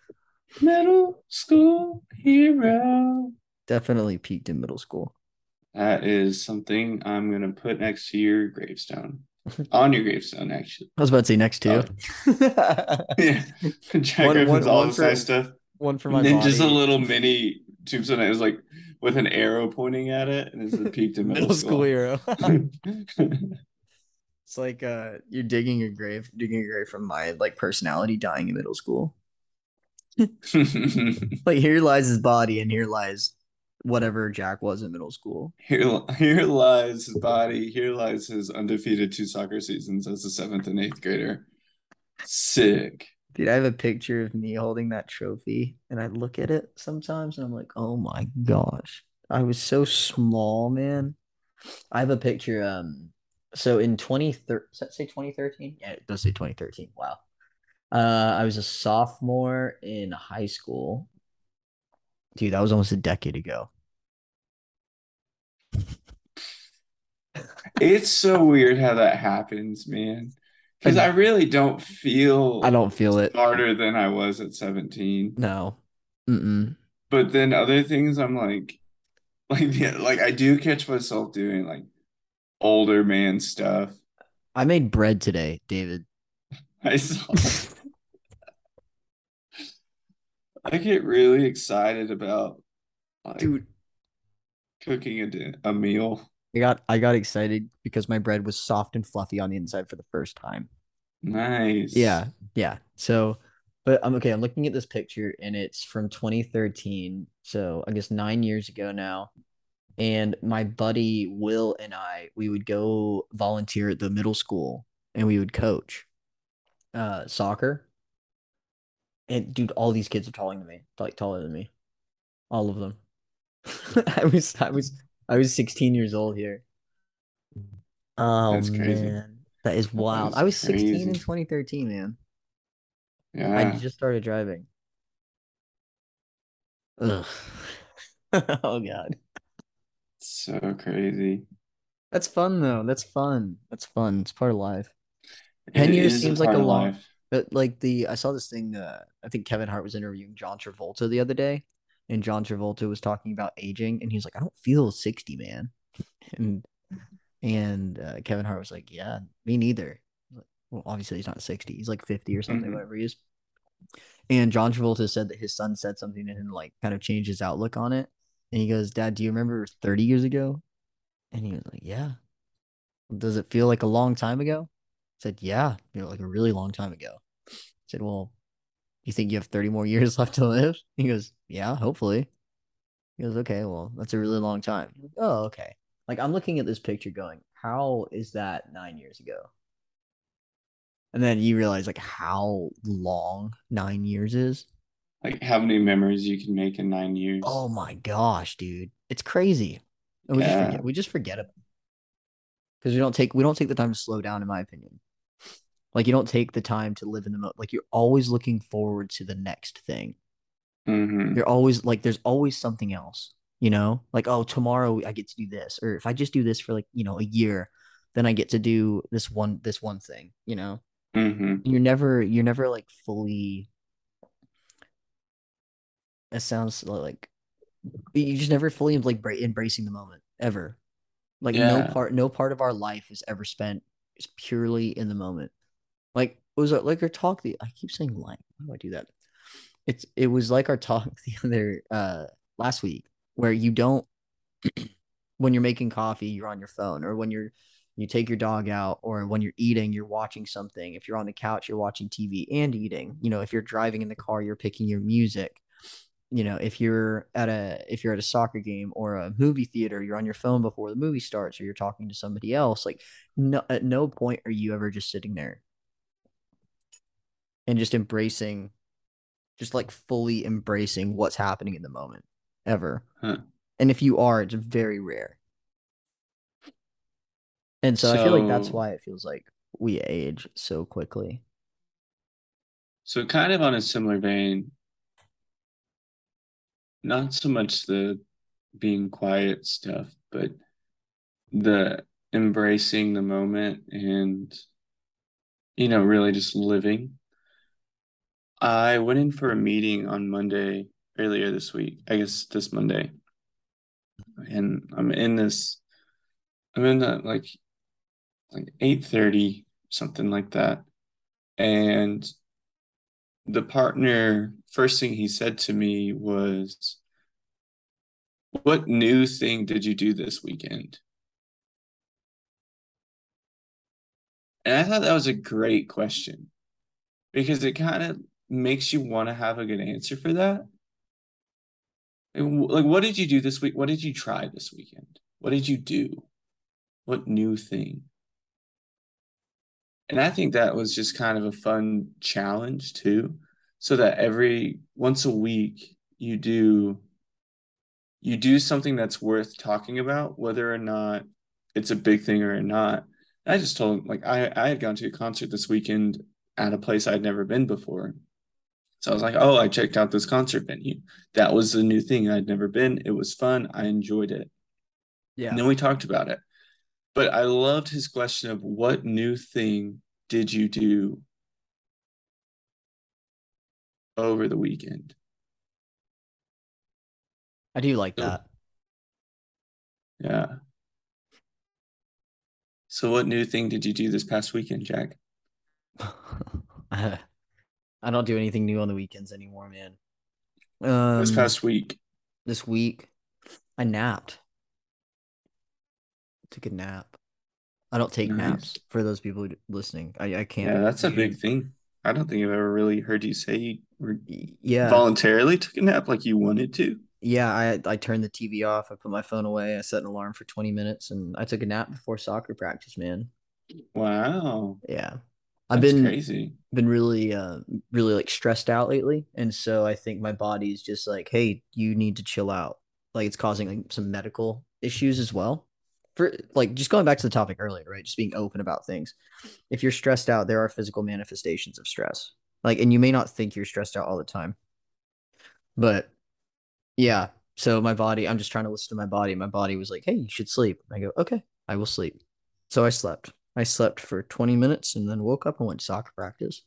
Middle school hero. Definitely peaked in middle school. That is something I'm going to put next to your gravestone. On your gravestone, actually. I was about to say next to. Yeah. Jack Griffin's all this nice stuff. One for my and then body. Just a little mini tombstone. It was like with an arrow pointing at it, and it's peaked in middle school arrow. It's like you're digging a grave from my like personality dying in middle school. Like here lies his body, and here lies whatever Jack was in middle school. Here lies his body. Here lies his undefeated 2 soccer seasons as a 7th and 8th grader. Sick. Dude, I have a picture of me holding that trophy, and I look at it sometimes, and I'm like, oh my gosh. I was so small, man. I have a picture. So in 2013, does that say 2013? Yeah, it does say 2013. Wow. I was a sophomore in high school. Dude, that was almost a decade ago. It's so weird how that happens, man. Because I really don't feel... I don't feel it. ...smarter than I was at 17. No. Mm-mm. But then other things, I'm like, Like, yeah, like I do catch myself doing like older man stuff. I made bread today, David. I saw. I get really excited about, like, dude, cooking a meal. I got excited because my bread was soft and fluffy on the inside for the first time. Nice. Yeah. So, but I'm okay. I'm looking at this picture and it's from 2013. So I guess 9 years ago now. And my buddy Will and I, we would go volunteer at the middle school and we would coach soccer. And dude, all these kids are taller than me, all of them. I was 16 years old here. Oh, that's crazy. Man, that is wild. I was 16 in 2013, man. Yeah, I just started driving. Ugh. Oh god, so crazy. That's fun though. That's fun. It's part of life. 10 years seems like a long. But like I saw this thing. I think Kevin Hart was interviewing John Travolta the other day, and John Travolta was talking about aging, and he's like, "I don't feel 60, man." And Kevin Hart was like, "Yeah, me neither." Like, well, obviously he's not 60; he's like 50 or something, whatever he is. And John Travolta said that his son said something to him, like, kind of changed his outlook on it. And he goes, "Dad, do you remember 30 years ago?" And he was like, "Yeah." Does it feel like a long time ago? Said, yeah, like a really long time ago. I said, well, you think you have 30 more years left to live? He goes, yeah, hopefully. He goes, okay, well, that's a really long time. Goes, oh, okay. Like, I'm looking at this picture going, how is that 9 years ago? And then you realize, like, how long 9 years is. Like, how many memories you can make in 9 years. Oh, my gosh, dude. It's crazy. And we just forget. We just forget about it. Because we don't take the time to slow down, in my opinion. Like, you don't take the time to live in the moment. Like, you're always looking forward to the next thing. Mm-hmm. You're always like, there's always something else, you know? Like, oh, tomorrow I get to do this. Or if I just do this for, like, you know, a year, then I get to do this one thing, you know? Mm-hmm. You're never like fully, it sounds like, you're just never fully like embracing the moment ever. Like, no part of our life is ever spent is purely in the moment. Like, it was like our talk. I keep saying like. Why do I do that? It was like our talk the other last week, where you don't when you're making coffee, you're on your phone, or when you take your dog out, or when you're eating, you're watching something. If you're on the couch, you're watching TV and eating. You know, if you're driving in the car, you're picking your music. You know, if you're at a soccer game or a movie theater, you're on your phone before the movie starts, or you're talking to somebody else. Like, at no point are you ever just sitting there and just embracing, just like fully embracing what's happening in the moment ever. Huh. And if you are, it's very rare. And so I feel like that's why it feels like we age so quickly. So kind of on a similar vein. Not so much the being quiet stuff, but the embracing the moment and, you know, really just living. I went in for a meeting on Monday earlier this week, I guess this Monday. And I'm in that like 8:30, something like that. And the partner, first thing he said to me was, what new thing did you do this weekend? And I thought that was a great question, because it kind of makes you want to have a good answer for that. Like, what did you do this week? What did you try this weekend? What did you do? What new thing? And I think that was just kind of a fun challenge too, so that once a week you do something that's worth talking about, whether or not it's a big thing or not. And I just told him, like, I had gone to a concert this weekend at a place I'd never been before. So I was like, oh, I checked out this concert venue. That was a new thing. I'd never been. It was fun. I enjoyed it. Yeah. And then we talked about it. But I loved his question of, what new thing did you do over the weekend? I do like that. Yeah. So what new thing did you do this past weekend, Jack? I don't do anything new on the weekends anymore, man. This past week. This week, I napped. Took a nap. I don't take naps, for those people listening. I can't. Yeah, that's a big thing. I don't think I've ever really heard you say you voluntarily took a nap like you wanted to. Yeah, I turned the TV off. I put my phone away. I set an alarm for 20 minutes, and I took a nap before soccer practice, man. Wow. Yeah. I've been crazy. Been really, really like stressed out lately, and so I think my body's just like, "Hey, you need to chill out." Like it's causing like some medical issues as well. For like just going back to the topic earlier, right? Just being open about things. If you're stressed out, there are physical manifestations of stress. Like, and you may not think you're stressed out all the time, but yeah. So my body, I'm just trying to listen to my body. My body was like, "Hey, you should sleep." And I go, "Okay, I will sleep." So I slept. I slept for 20 minutes and then woke up and went to soccer practice.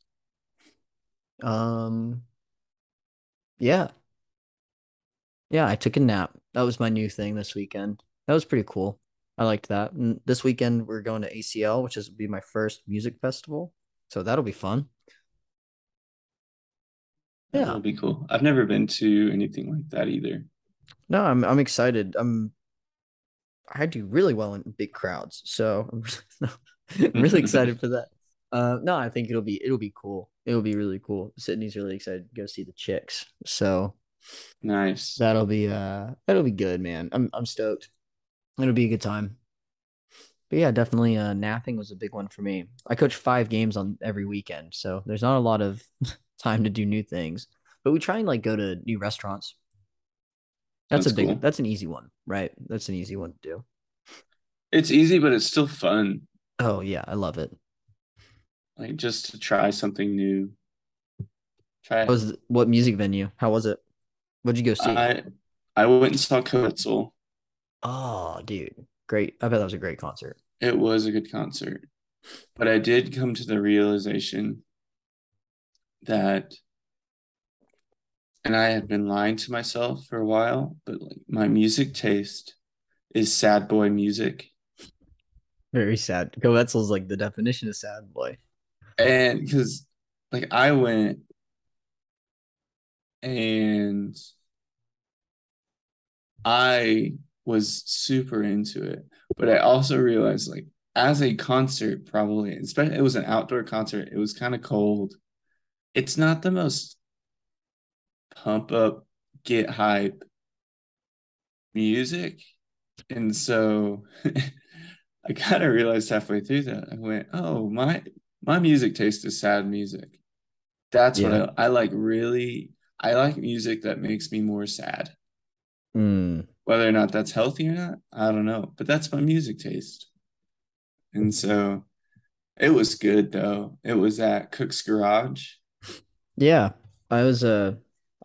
Yeah, I took a nap. That was my new thing this weekend. That was pretty cool. I liked that. And this weekend, we're going to ACL, which will be my first music festival. So that'll be fun. Yeah. That'll be cool. I've never been to anything like that either. No, I'm excited. I do really well in big crowds, so I'm really excited for that. No, I think it'll be cool. It'll be really cool. Sydney's really excited to go see the Chicks. So nice. That'll be good, man. I'm stoked. It'll be a good time. But yeah, definitely napping was a big one for me. I coach 5 games on every weekend, so there's not a lot of time to do new things. But we try and like go to new restaurants. That's a big cool. That's an easy one, right? That's an easy one to do. It's easy, but it's still fun. Oh yeah, I love it. Like just to try something new. What music venue? How was it? What'd you go see? I went and saw Kutzel. Oh, dude. Great. I bet that was a great concert. It was a good concert. But I did come to the realization that and I had been lying to myself for a while, but like my music taste is sad boy music. Very sad. Kutzel's like the definition of sad boy. And because like I went and I was super into it, but I also realized like as a concert probably, especially it was an outdoor concert, it was kind of cold. It's not the most pump up, get hype music. And so I kind of realized halfway through that I went, oh, my music taste is sad music. That's what I like. Really, I like music that makes me more sad. Whether or not that's healthy or not, I don't know, but that's my music taste. And so it was good though. It was at Cook's Garage. Yeah, I was I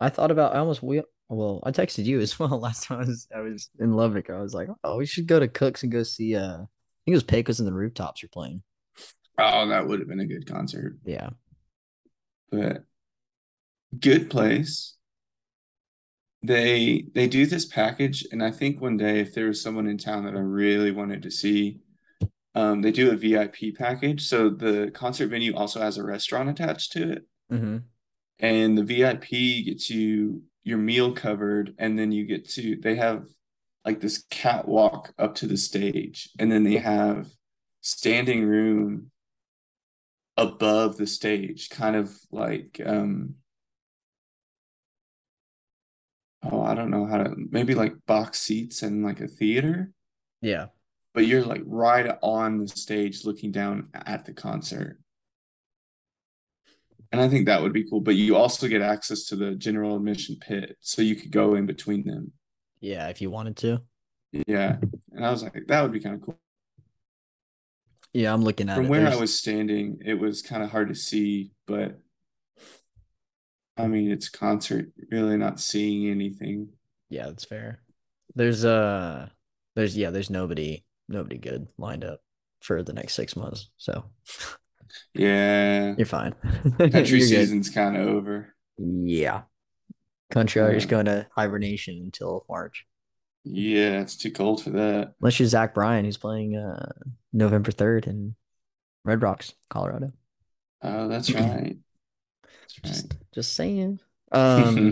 thought about I texted you as well last time I was in Lubbock. I was like, oh, we should go to Cook's and go see I think it was Pecos and the Rooftops were playing. Oh, that would have been a good concert. Yeah. But good place. They do this package, and I think one day if there was someone in town that I really wanted to see, they do a VIP package. So the concert venue also has a restaurant attached to it. Mm-hmm. And the VIP gets you your meal covered, and then you get to, they have like this catwalk up to the stage, and then they have standing room above the stage, kind of like, I don't know how to, maybe like box seats in like a theater. Yeah. But you're like right on the stage looking down at the concert. And I think that would be cool. But you also get access to the general admission pit, so you could go in between them. Yeah, if you wanted to. Yeah. And I was like, that would be kind of cool. Yeah, I'm looking at it. From where I was standing, it was kind of hard to see. But, I mean, it's concert. Really not seeing anything. Yeah, that's fair. There's nobody good lined up for the next 6 months. So... yeah, you're fine. Country season's kind of over. Yeah, country are just going to hibernation until March. Yeah, it's too cold for that. Unless you're Zach Bryan, who's playing November 3rd in Red Rocks, Colorado. Oh, that's right. That's right. Just saying. No,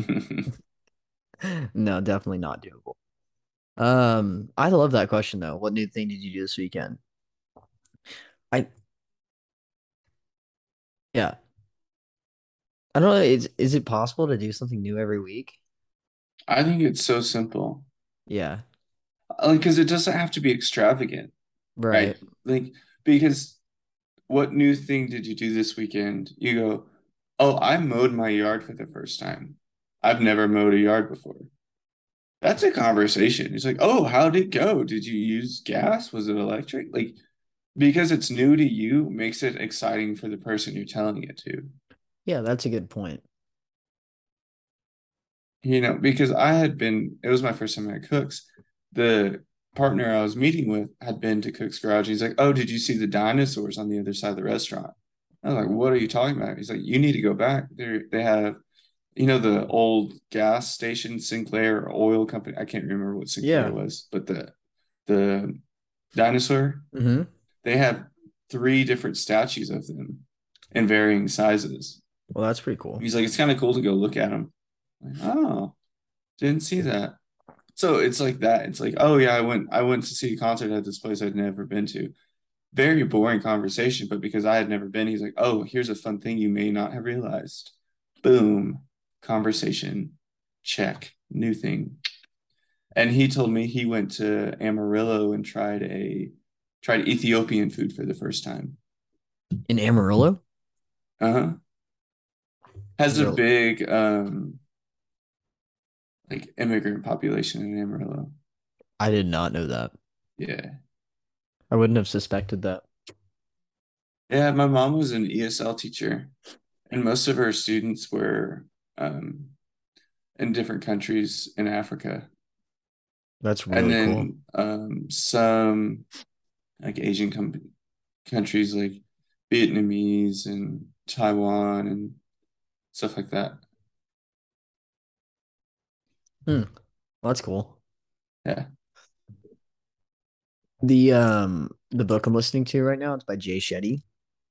definitely not doable. I love that question though. What new thing did you do this weekend? I don't know. Is it possible to do something new every week? I think it's so simple. Yeah. Like, because it doesn't have to be extravagant. Right. Like, because what new thing did you do this weekend? You go, oh, I mowed my yard for the first time. I've never mowed a yard before. That's a conversation. It's like, oh, how'd it go? Did you use gas? Was it electric? Like, because it's new to you makes it exciting for the person you're telling it to. Yeah, that's a good point. You know, because it was my first time at Cook's. The partner I was meeting with had been to Cook's Garage. He's like, oh, did you see the dinosaurs on the other side of the restaurant? I was like, what are you talking about? He's like, you need to go back. They have, you know, the old gas station, Sinclair Oil Company. I can't remember what Sinclair was, but the dinosaur, they have 3 different statues of them in varying sizes. Well, that's pretty cool. He's like, it's kind of cool to go look at them. Like, oh, didn't see that. So it's like that. It's like, oh yeah, I went to see a concert at this place I'd never been to. Very boring conversation, but because I had never been, he's like, oh, here's a fun thing you may not have realized. Boom. Conversation. Check. New thing. And he told me he went to Amarillo and tried Ethiopian food for the first time. In Amarillo? Uh-huh. Has a big like immigrant population in Amarillo. I did not know that. Yeah. I wouldn't have suspected that. Yeah, my mom was an ESL teacher, and most of her students were in different countries in Africa. That's really cool. Some like Asian countries like Vietnamese and Taiwan and stuff like that. Well, that's cool. Yeah. The book I'm listening to right now, it's by Jay Shetty,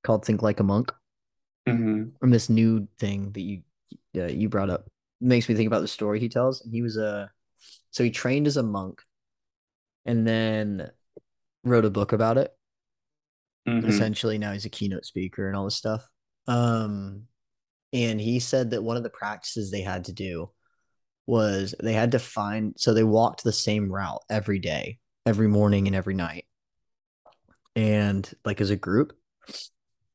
called Think Like a Monk. From this new thing that you brought up, it makes me think about the story he tells. And he was he trained as a monk, and then wrote a book about it. Essentially, now he's a keynote speaker and all this stuff. And he said that one of the practices they had to do was they had to they walked the same route every day, every morning and every night, and like as a group,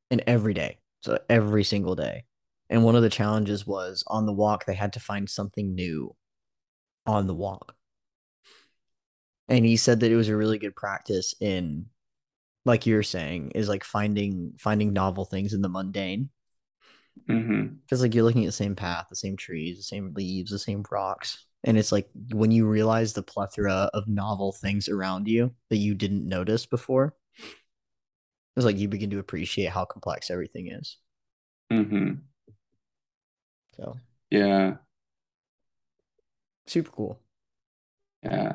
and every day, so every single day. And one of the challenges was on the walk, they had to find something new on the walk. And he said that it was a really good practice in, like you're saying, is like finding novel things in the mundane. Because like you're looking at the same path, the same trees, the same leaves, the same rocks, and it's like when you realize the plethora of novel things around you that you didn't notice before, it's like you begin to appreciate how complex everything is. So yeah, super cool. Yeah,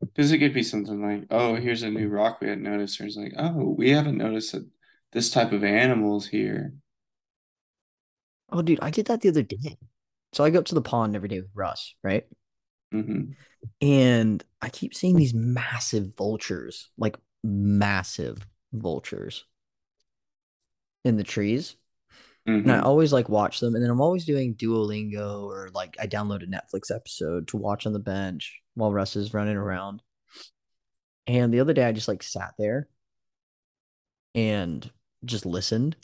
because it could be something like, oh, here's a new rock we hadn't noticed, or it's like, oh, we haven't noticed that this type of animal's here. Oh, dude, I did that the other day. So I go up to the pond every day with Russ, right? And I keep seeing these massive vultures, like massive vultures in the trees. And I always like watch them. And then I'm always doing Duolingo, or like I download a Netflix episode to watch on the bench while Russ is running around. And the other day I just like sat there and just listened.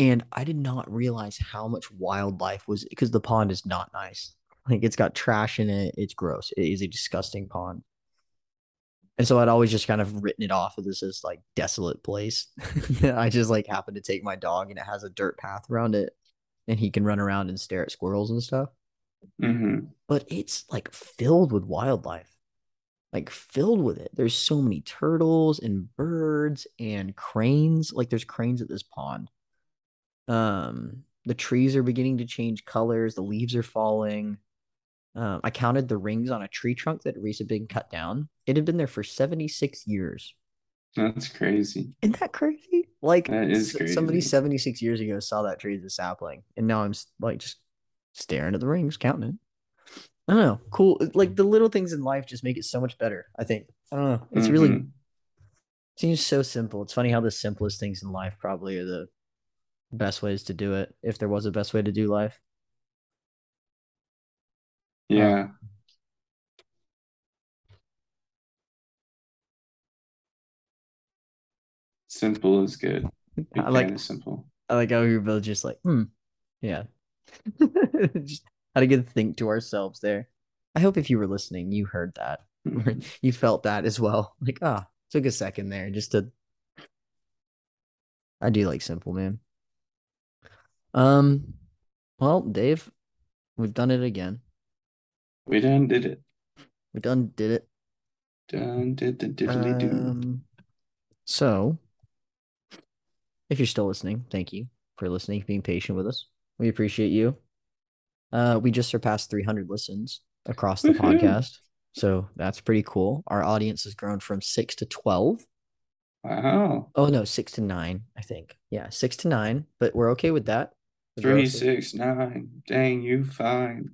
And I did not realize how much wildlife was, because the pond is not nice. Like, it's got trash in it. It's gross. It is a disgusting pond. And so I'd always just kind of written it off of this like desolate place. I just like happened to take my dog, and it has a dirt path around it, and he can run around and stare at squirrels and stuff. But it's like filled with wildlife, like filled with it. There's so many turtles and birds and cranes. Like, there's cranes at this pond. The trees are beginning to change colors. The leaves are falling. I counted the rings on a tree trunk that had recently been cut down. It had been there for 76 years. That's crazy. Isn't that crazy? Like, that is crazy. Somebody 76 years ago saw that tree as a sapling, and now I'm like just staring at the rings, counting it. I don't know. Cool. Like, the little things in life just make it so much better, I think. I don't know. It's really seems so simple. It's funny how the simplest things in life probably are the best ways to do it, if there was a best way to do life. Yeah. Simple is good. I like simple. I like how you're both just like, yeah. Just had a good think to ourselves there. I hope if you were listening, you heard that. You felt that as well. Like, took a second there just to. I do like simple, man. Well, Dave, we've done it again. We done did it. We done did it. Done did the diddly do. So, if you're still listening, thank you for listening, being patient with us. We appreciate you. We just surpassed 300 listens across the podcast, so that's pretty cool. Our audience has grown from 6 to 12. Wow. Oh, no, 6 to 9, I think. Yeah, 6 to 9, but we're okay with that. 3, 6, 9. Dang, you fine.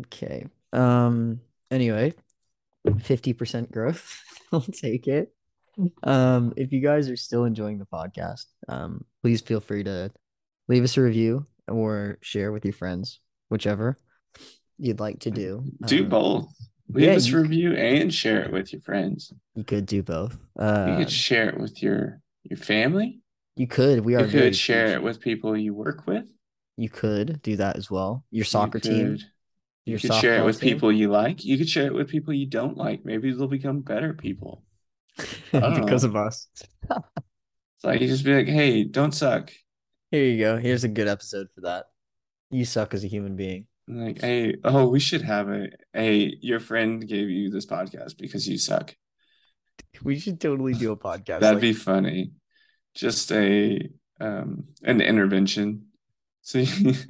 Okay. Anyway, 50% growth. I'll take it. If you guys are still enjoying the podcast, please feel free to leave us a review or share with your friends, whichever you'd like to do. Do both. Leave us a review and share it with your friends. You could do both. You could share it with your family. You could. We are. You could share it with people you work with. You could do that as well. Your soccer team. You could share it with people you like. You could share it with people you don't like. Maybe they'll become better people. Because of us. It's like, you just be like, hey, don't suck. Here you go. Here's a good episode for that. You suck as a human being. Like, hey, we should have your friend gave you this podcast because you suck. We should totally do a podcast. That'd be funny. Just an intervention.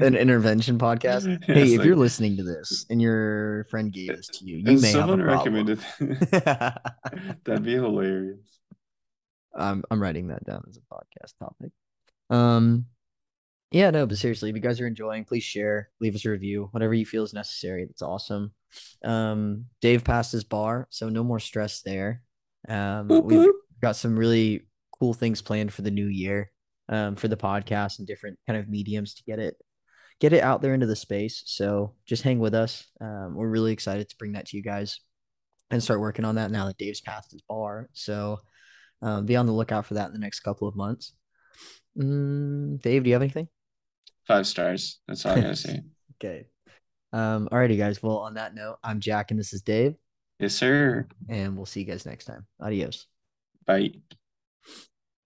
An intervention podcast. Yeah, hey, if you're listening to this and your friend gave this to you, you may have a problem. Someone recommended that. That'd be hilarious. I'm writing that down as a podcast topic. Yeah, no, but seriously, if you guys are enjoying, please share, leave us a review, whatever you feel is necessary. That's awesome. Dave passed his bar, so no more stress there. We've got some really cool things planned for the new year. For the podcast and different kind of mediums to get it out there into the space. So just hang with us. We're really excited to bring that to you guys and start working on that now that Dave's passed his bar. So be on the lookout for that in the next couple of months. Dave, do you have anything? 5 stars. That's all I gotta say. Okay. Alrighty, guys. Well, on that note, I'm Jack and this is Dave. Yes, sir. And we'll see you guys next time. Adios. Bye.